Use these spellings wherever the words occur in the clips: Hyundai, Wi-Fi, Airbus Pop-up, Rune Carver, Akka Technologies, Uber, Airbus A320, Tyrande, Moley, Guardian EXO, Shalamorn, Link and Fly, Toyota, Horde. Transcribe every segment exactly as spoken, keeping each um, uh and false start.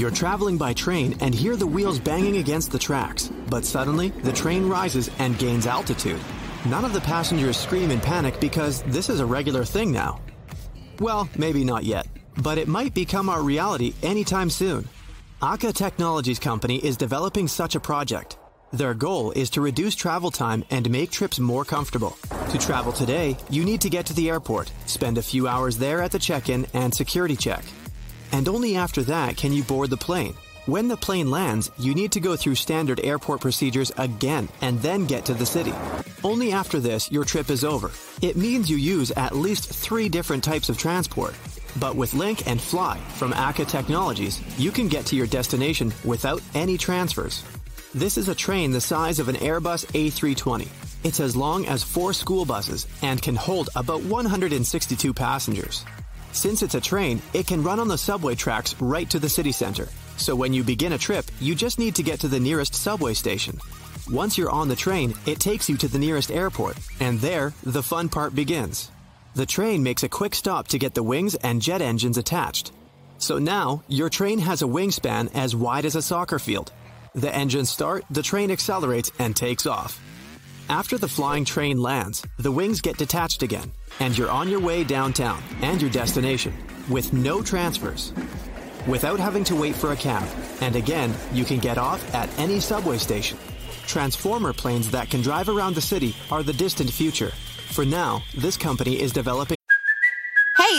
You're traveling by train and hear the wheels banging against the tracks. But suddenly, the train rises and gains altitude. None of the passengers scream in panic because this is a regular thing now. Well, maybe not yet, but it might become our reality anytime soon. Akka Technologies company is developing such a project. Their goal is to reduce travel time and make trips more comfortable. To travel today, you need to get to the airport, spend a few hours there at the check-in and security check. And only after that can you board the plane. When the plane lands, you need to go through standard airport procedures again and then get to the city. Only after this, your trip is over. It means you use at least three different types of transport. But with Link and Fly from Akka Technologies, you can get to your destination without any transfers. This is a train the size of an Airbus A three twenty. It's as long as four school buses and can hold about one hundred sixty-two passengers. Since it's a train, it can run on the subway tracks right to the city center. So when you begin a trip, you just need to get to the nearest subway station. Once you're on the train, it takes you to the nearest airport, and there, the fun part begins. The train makes a quick stop to get the wings and jet engines attached. So now, your train has a wingspan as wide as a soccer field. The engines start, the train accelerates, and takes off. After the flying train lands, the wings get detached again, and you're on your way downtown and your destination, with no transfers, without having to wait for a cab. And again, you can get off at any subway station. Transformer planes that can drive around the city are the distant future. For now, this company is developing... Hey,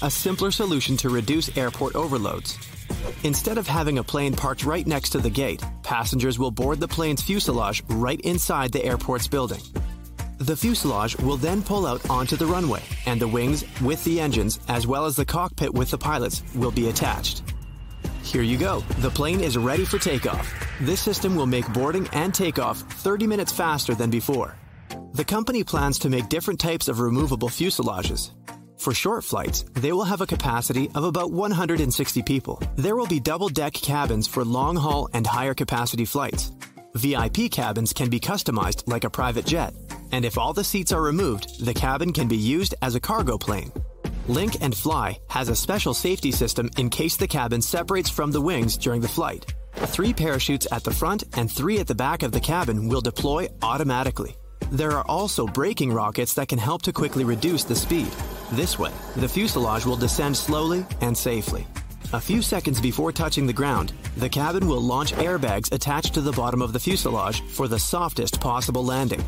A simpler solution to reduce airport overloads. Instead of having a plane parked right next to the gate, passengers will board the plane's fuselage right inside the airport's building. The fuselage will then pull out onto the runway, and the wings with the engines, as well as the cockpit with the pilots, will be attached. Here you go. The plane is ready for takeoff. This system will make boarding and takeoff thirty minutes faster than before. The company plans to make different types of removable fuselages. For short flights, they will have a capacity of about one hundred sixty people. There will be double-deck cabins for long-haul and higher-capacity flights. V I P cabins can be customized like a private jet. And if all the seats are removed, the cabin can be used as a cargo plane. Link and Fly has a special safety system in case the cabin separates from the wings during the flight. Three parachutes at the front and three at the back of the cabin will deploy automatically. There are also braking rockets that can help to quickly reduce the speed. This way, the fuselage will descend slowly and safely. A few seconds before touching the ground, the cabin will launch airbags attached to the bottom of the fuselage for the softest possible landing.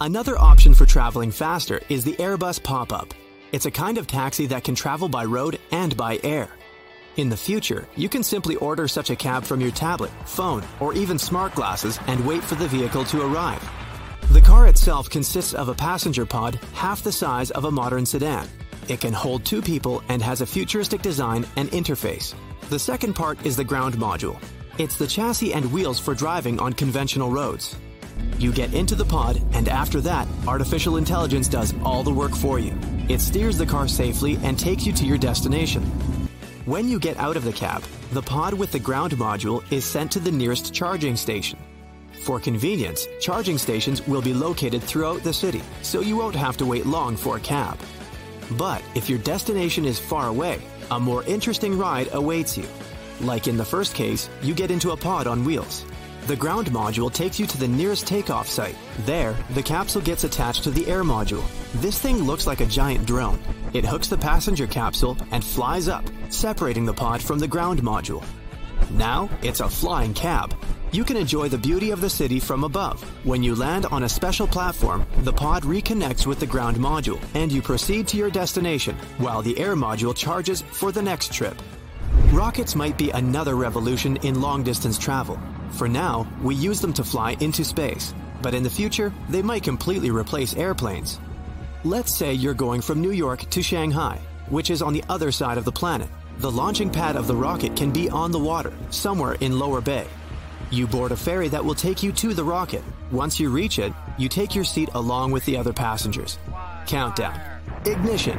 Another option for traveling faster is the Airbus Pop-up. It's a kind of taxi that can travel by road and by air. In the future, you can simply order such a cab from your tablet, phone, or even smart glasses and wait for the vehicle to arrive. The car itself consists of a passenger pod half the size of a modern sedan. It can hold two people and has a futuristic design and interface. The second part is the ground module. It's the chassis and wheels for driving on conventional roads. You get into the pod, and after that, artificial intelligence does all the work for you. It steers the car safely and takes you to your destination. When you get out of the cab, the pod with the ground module is sent to the nearest charging station. For convenience, charging stations will be located throughout the city, so you won't have to wait long for a cab. But if your destination is far away, a more interesting ride awaits you. Like in the first case, you get into a pod on wheels. The ground module takes you to the nearest takeoff site. There, the capsule gets attached to the air module. This thing looks like a giant drone. It hooks the passenger capsule and flies up, separating the pod from the ground module. Now, it's a flying cab. You can enjoy the beauty of the city from above. When you land on a special platform, the pod reconnects with the ground module, and you proceed to your destination, while the air module charges for the next trip. Rockets might be another revolution in long-distance travel. For now, we use them to fly into space, but in the future, they might completely replace airplanes. Let's say you're going from New York to Shanghai, which is on the other side of the planet. The launching pad of the rocket can be on the water, somewhere in Lower Bay. You board a ferry that will take you to the rocket. Once you reach it, you take your seat along with the other passengers. Countdown. Ignition.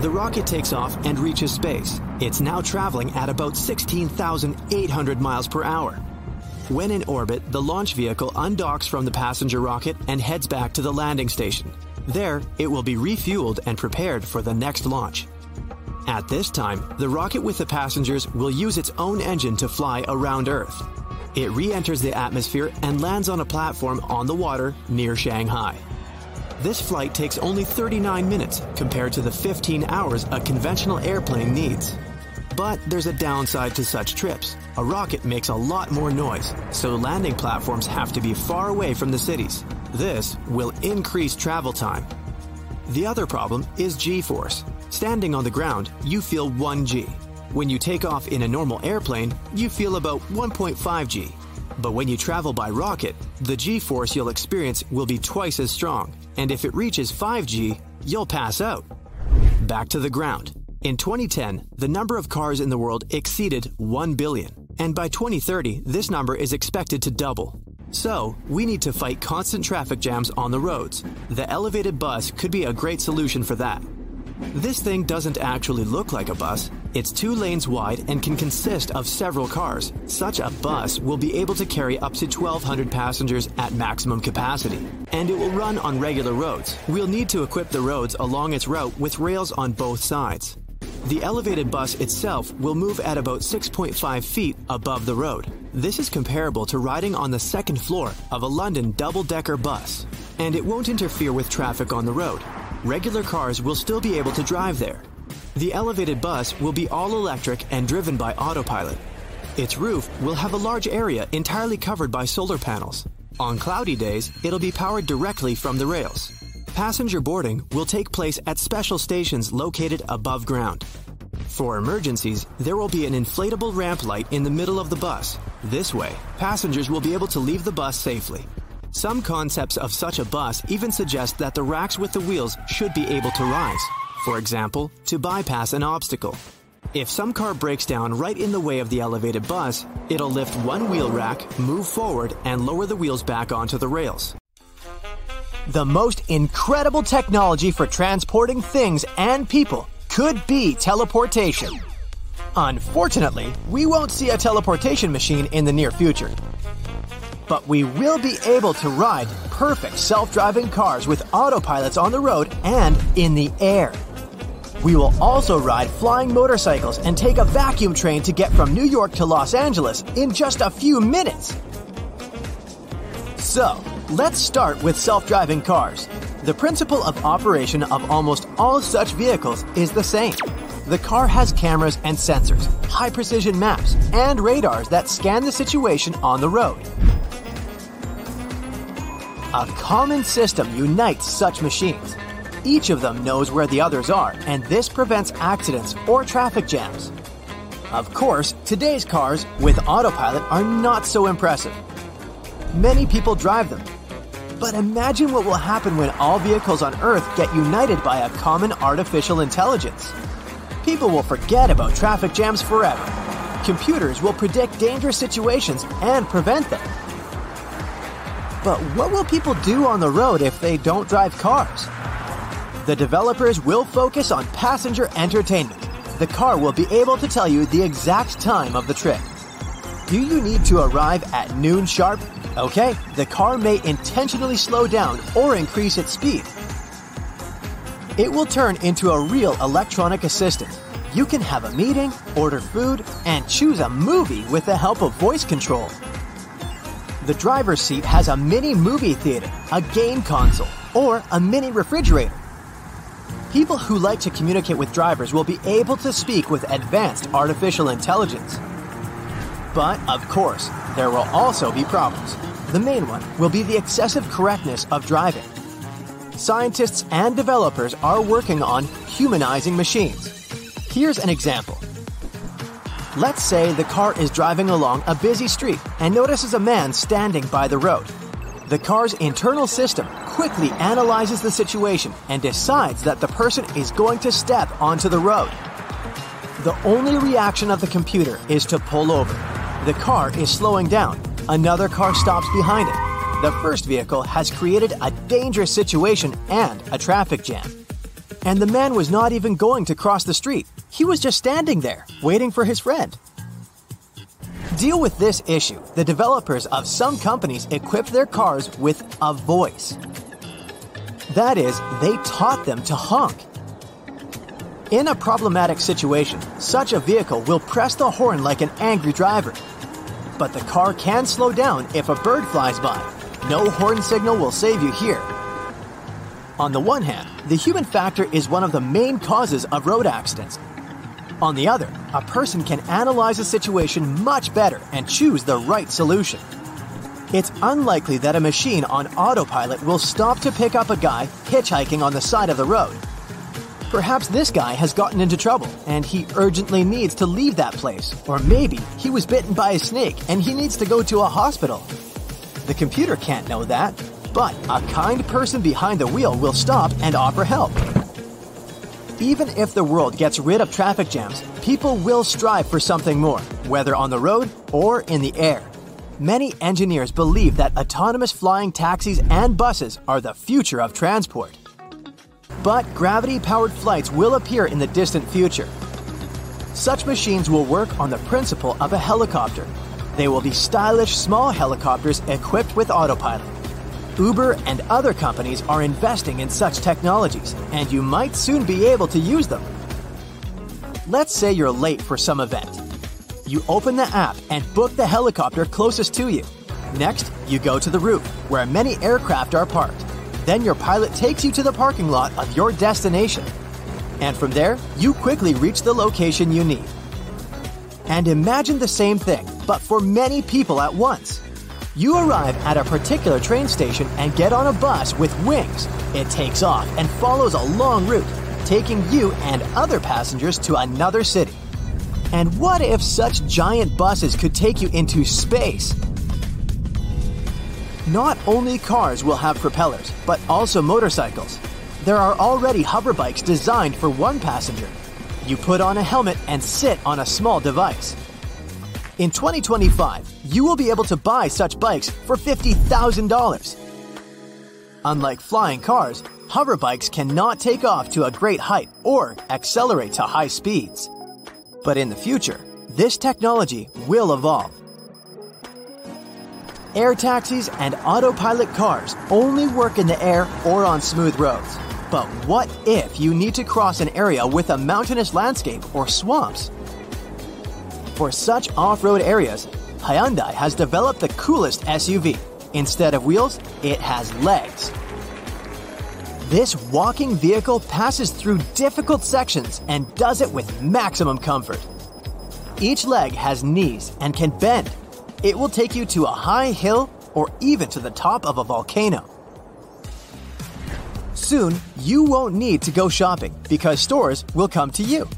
The rocket takes off and reaches space. It's now traveling at about sixteen thousand eight hundred miles per hour. When in orbit, the launch vehicle undocks from the passenger rocket and heads back to the landing station. There, it will be refueled and prepared for the next launch. At this time, the rocket with the passengers will use its own engine to fly around Earth. It re-enters the atmosphere and lands on a platform on the water near Shanghai. This flight takes only thirty-nine minutes compared to the fifteen hours a conventional airplane needs. But there's a downside to such trips. A rocket makes a lot more noise, so landing platforms have to be far away from the cities. This will increase travel time. The other problem is G-force. Standing on the ground, you feel one G. When you take off in a normal airplane, you feel about one point five G. But when you travel by rocket, the G-force you'll experience will be twice as strong, and if it reaches five G, you'll pass out. Back to the ground. In twenty ten, the number of cars in the world exceeded one billion, and by twenty thirty, this number is expected to double. So, we need to fight constant traffic jams on the roads. The elevated bus could be a great solution for that. This thing doesn't actually look like a bus. It's two lanes wide and can consist of several cars. Such a bus will be able to carry up to twelve hundred passengers at maximum capacity, and it will run on regular roads. We'll need to equip the roads along its route with rails on both sides. The elevated bus itself will move at about six point five feet above the road. This is comparable to riding on the second floor of a London double-decker bus, and it won't interfere with traffic on the road. Regular cars will still be able to drive there. The elevated bus will be all electric and driven by autopilot. Its roof will have a large area entirely covered by solar panels. On cloudy days, it'll be powered directly from the rails. Passenger boarding will take place at special stations located above ground. For emergencies, there will be an inflatable ramp light in the middle of the bus. This way, passengers will be able to leave the bus safely. Some concepts of such a bus even suggest that the racks with the wheels should be able to rise, for example, to bypass an obstacle. If some car breaks down right in the way of the elevated bus, it'll lift one wheel rack, move forward, and lower the wheels back onto the rails. The most incredible technology for transporting things and people could be teleportation. Unfortunately, we won't see a teleportation machine in the near future. But we will be able to ride perfect self-driving cars with autopilots on the road and in the air. We will also ride flying motorcycles and take a vacuum train to get from New York to Los Angeles in just a few minutes. So, let's start with self-driving cars. The principle of operation of almost all such vehicles is the same. The car has cameras and sensors, high-precision maps, and radars that scan the situation on the road. A common system unites such machines. Each of them knows where the others are, and this prevents accidents or traffic jams. Of course, today's cars with autopilot are not so impressive. Many people drive them. But imagine what will happen when all vehicles on Earth get united by a common artificial intelligence. People will forget about traffic jams forever. Computers will predict dangerous situations and prevent them. But what will people do on the road if they don't drive cars? The developers will focus on passenger entertainment. The car will be able to tell you the exact time of the trip. Do you need to arrive at noon sharp? Okay, the car may intentionally slow down or increase its speed. It will turn into a real electronic assistant. You can have a meeting, order food, and choose a movie with the help of voice control. The driver's seat has a mini movie theater, a game console, or a mini refrigerator. People who like to communicate with drivers will be able to speak with advanced artificial intelligence. But, of course, there will also be problems. The main one will be the excessive correctness of driving. Scientists and developers are working on humanizing machines. Here's an example. Let's say the car is driving along a busy street and notices a man standing by the road. The car's internal system quickly analyzes the situation and decides that the person is going to step onto the road. The only reaction of the computer is to pull over. The car is slowing down, Another car stops behind it. The first vehicle has created a dangerous situation and a traffic jam. And the man was not even going to cross the street. He was just standing there, waiting for his friend. Deal with this issue. The developers of some companies equip their cars with a voice. That is, they taught them to honk. In a problematic situation, such a vehicle will press the horn like an angry driver. But the car can slow down if a bird flies by. No horn signal will save you here. On the one hand, the human factor is one of the main causes of road accidents. On the other, a person can analyze a situation much better and choose the right solution. It's unlikely that a machine on autopilot will stop to pick up a guy hitchhiking on the side of the road. Perhaps this guy has gotten into trouble and he urgently needs to leave that place, or maybe he was bitten by a snake and he needs to go to a hospital. The computer can't know that, but a kind person behind the wheel will stop and offer help. Even if the world gets rid of traffic jams, people will strive for something more, whether on the road or in the air. Many engineers believe that autonomous flying taxis and buses are the future of transport. But gravity-powered flights will appear in the distant future. Such machines will work on the principle of a helicopter. They will be stylish small helicopters equipped with autopilot. Uber and other companies are investing in such technologies, and you might soon be able to use them. Let's say you're late for some event. You open the app and book the helicopter closest to you. Next, you go to the roof, where many aircraft are parked. Then your pilot takes you to the parking lot of your destination. And from there, you quickly reach the location you need. And imagine the same thing, but for many people at once. You arrive at a particular train station and get on a bus with wings. It takes off and follows a long route, taking you and other passengers to another city. And what if such giant buses could take you into space? Not only cars will have propellers, but also motorcycles. There are already hover bikes designed for one passenger. You put on a helmet and sit on a small device. In twenty twenty-five, you will be able to buy such bikes for fifty thousand dollars. Unlike flying cars, hover bikes cannot take off to a great height or accelerate to high speeds. But in the future, this technology will evolve. Air taxis and autopilot cars only work in the air or on smooth roads. But what if you need to cross an area with a mountainous landscape or swamps? For such off-road areas, Hyundai has developed the coolest S U V. Instead of wheels, it has legs. This walking vehicle passes through difficult sections and does it with maximum comfort. Each leg has knees and can bend. It will take you to a high hill or even to the top of a volcano. Soon, you won't need to go shopping because stores will come to you.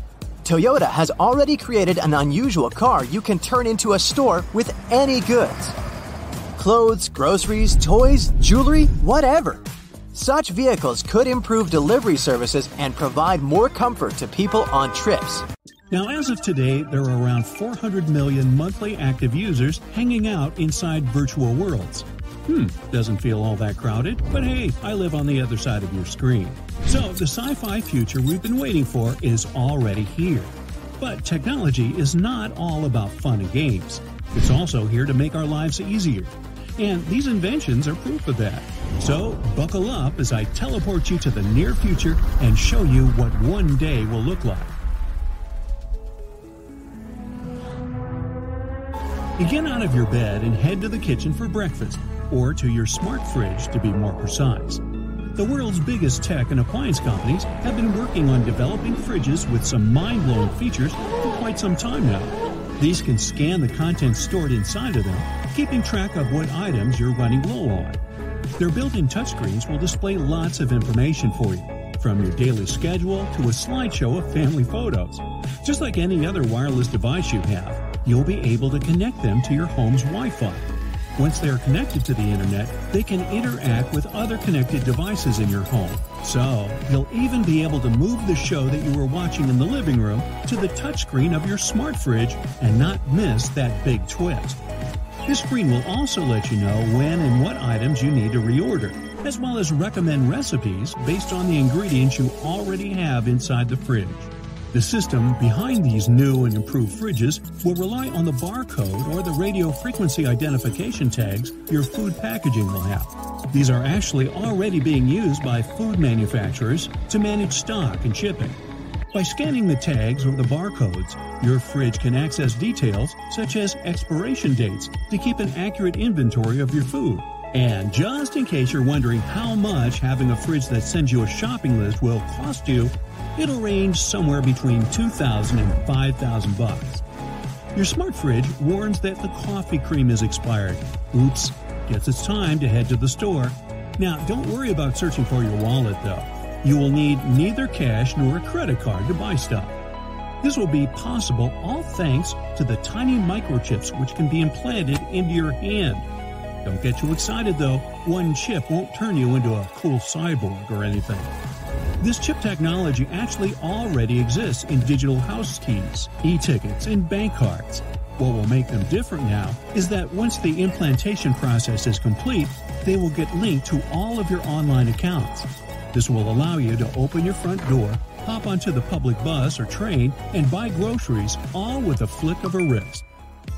Toyota has already created an unusual car you can turn into a store with any goods. Clothes, groceries, toys, jewelry, whatever. Such vehicles could improve delivery services and provide more comfort to people on trips. Now, as of today, there are around four hundred million monthly active users hanging out inside virtual worlds. Hmm, doesn't feel all that crowded, but hey, I live on the other side of your screen. So, the sci-fi future we've been waiting for is already here. But technology is not all about fun and games. It's also here to make our lives easier. And these inventions are proof of that. So, buckle up as I teleport you to the near future and show you what one day will look like. You get out of your bed and head to the kitchen for breakfast, or to your smart fridge to be more precise. The world's biggest tech and appliance companies have been working on developing fridges with some mind-blowing features for quite some time now. These can scan the content stored inside of them, keeping track of what items you're running low on. Their built-in touchscreens will display lots of information for you, from your daily schedule to a slideshow of family photos. Just like any other wireless device you have, you'll be able to connect them to your home's Wi-Fi. Once they are connected to the internet, they can interact with other connected devices in your home. So, you'll even be able to move the show that you were watching in the living room to the touchscreen of your smart fridge and not miss that big twist. This screen will also let you know when and what items you need to reorder, as well as recommend recipes based on the ingredients you already have inside the fridge. The system behind these new and improved fridges will rely on the barcode or the radio frequency identification tags your food packaging will have. These are actually already being used by food manufacturers to manage stock and shipping. By scanning the tags or the barcodes, your fridge can access details such as expiration dates to keep an accurate inventory of your food. And just in case you're wondering how much having a fridge that sends you a shopping list will cost you, it'll range somewhere between two thousand dollars and five thousand dollars bucks. Your smart fridge warns that the coffee cream is expired. Oops, guess it's time to head to the store. Now, don't worry about searching for your wallet, though. You will need neither cash nor a credit card to buy stuff. This will be possible all thanks to the tiny microchips which can be implanted into your hand. Don't get too excited, though. One chip won't turn you into a cool cyborg or anything. This chip technology actually already exists in digital house keys, e-tickets, and bank cards. What will make them different now is that once the implantation process is complete, they will get linked to all of your online accounts. This will allow you to open your front door, hop onto the public bus or train, and buy groceries, all with a flick of a wrist.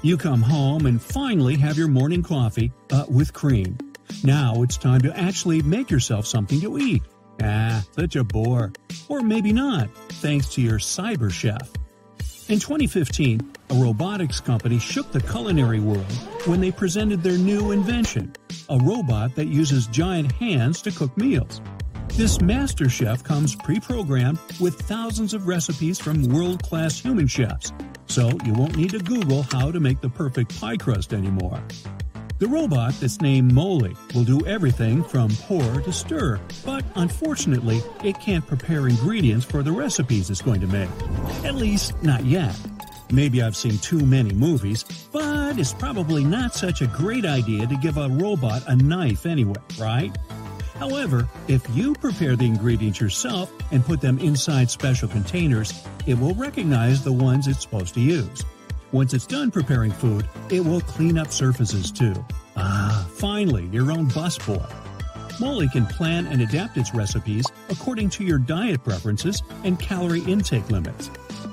You come home and finally have your morning coffee, uh, with cream. Now it's time to actually make yourself something to eat. Ah, such a bore. Or maybe not, thanks to your cyber chef. In twenty fifteen, a robotics company shook the culinary world when they presented their new invention, a robot that uses giant hands to cook meals. This master chef comes pre-programmed with thousands of recipes from world-class human chefs, so you won't need to Google how to make the perfect pie crust anymore. The robot that's named Moley will do everything from pour to stir, but unfortunately, it can't prepare ingredients for the recipes it's going to make. At least, not yet. Maybe I've seen too many movies, but it's probably not such a great idea to give a robot a knife anyway, right? However, if you prepare the ingredients yourself and put them inside special containers, it will recognize the ones it's supposed to use. Once it's done preparing food, it will clean up surfaces too. Ah, finally, your own busboy. Moley can plan and adapt its recipes according to your diet preferences and calorie intake limits.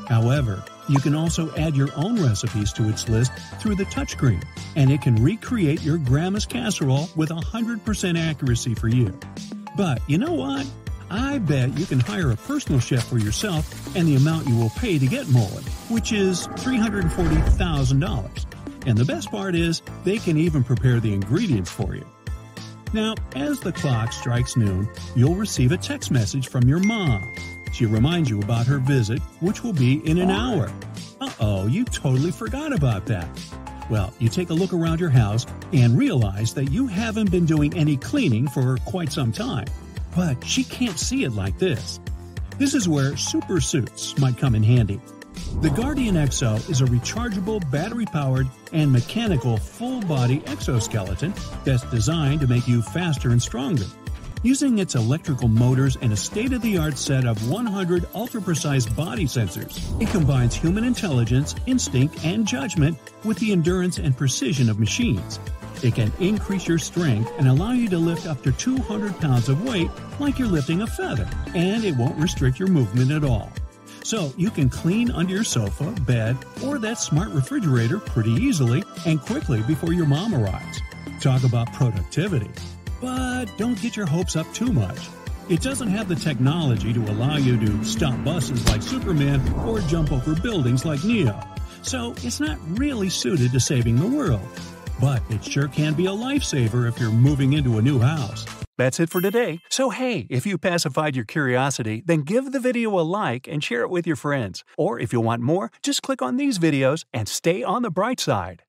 However, you can also add your own recipes to its list through the touchscreen, and it can recreate your grandma's casserole with one hundred percent accuracy for you. But you know what? I bet you can hire a personal chef for yourself, and the amount you will pay to get Moley, which is three hundred forty thousand dollars. And the best part is, they can even prepare the ingredients for you. Now, as the clock strikes noon, you'll receive a text message from your mom. She reminds you about her visit, which will be in an hour. Uh-oh, you totally forgot about that. Well, you take a look around your house and realize that you haven't been doing any cleaning for quite some time. But she can't see it like this. This is where super suits might come in handy. The Guardian E X O is a rechargeable, battery-powered, and mechanical full-body exoskeleton that's designed to make you faster and stronger. Using its electrical motors and a state-of-the-art set of one hundred ultra-precise body sensors, it combines human intelligence, instinct, and judgment with the endurance and precision of machines. It can increase your strength and allow you to lift up to two hundred pounds of weight like you're lifting a feather, and it won't restrict your movement at all. So you can clean under your sofa, bed, or that smart refrigerator pretty easily and quickly before your mom arrives. Talk about productivity. But don't get your hopes up too much. It doesn't have the technology to allow you to stop buses like Superman or jump over buildings like Neo. So it's not really suited to saving the world. But it sure can be a lifesaver if you're moving into a new house. That's it for today. So hey, if you pacified your curiosity, then give the video a like and share it with your friends. Or if you want more, just click on these videos and stay on the bright side.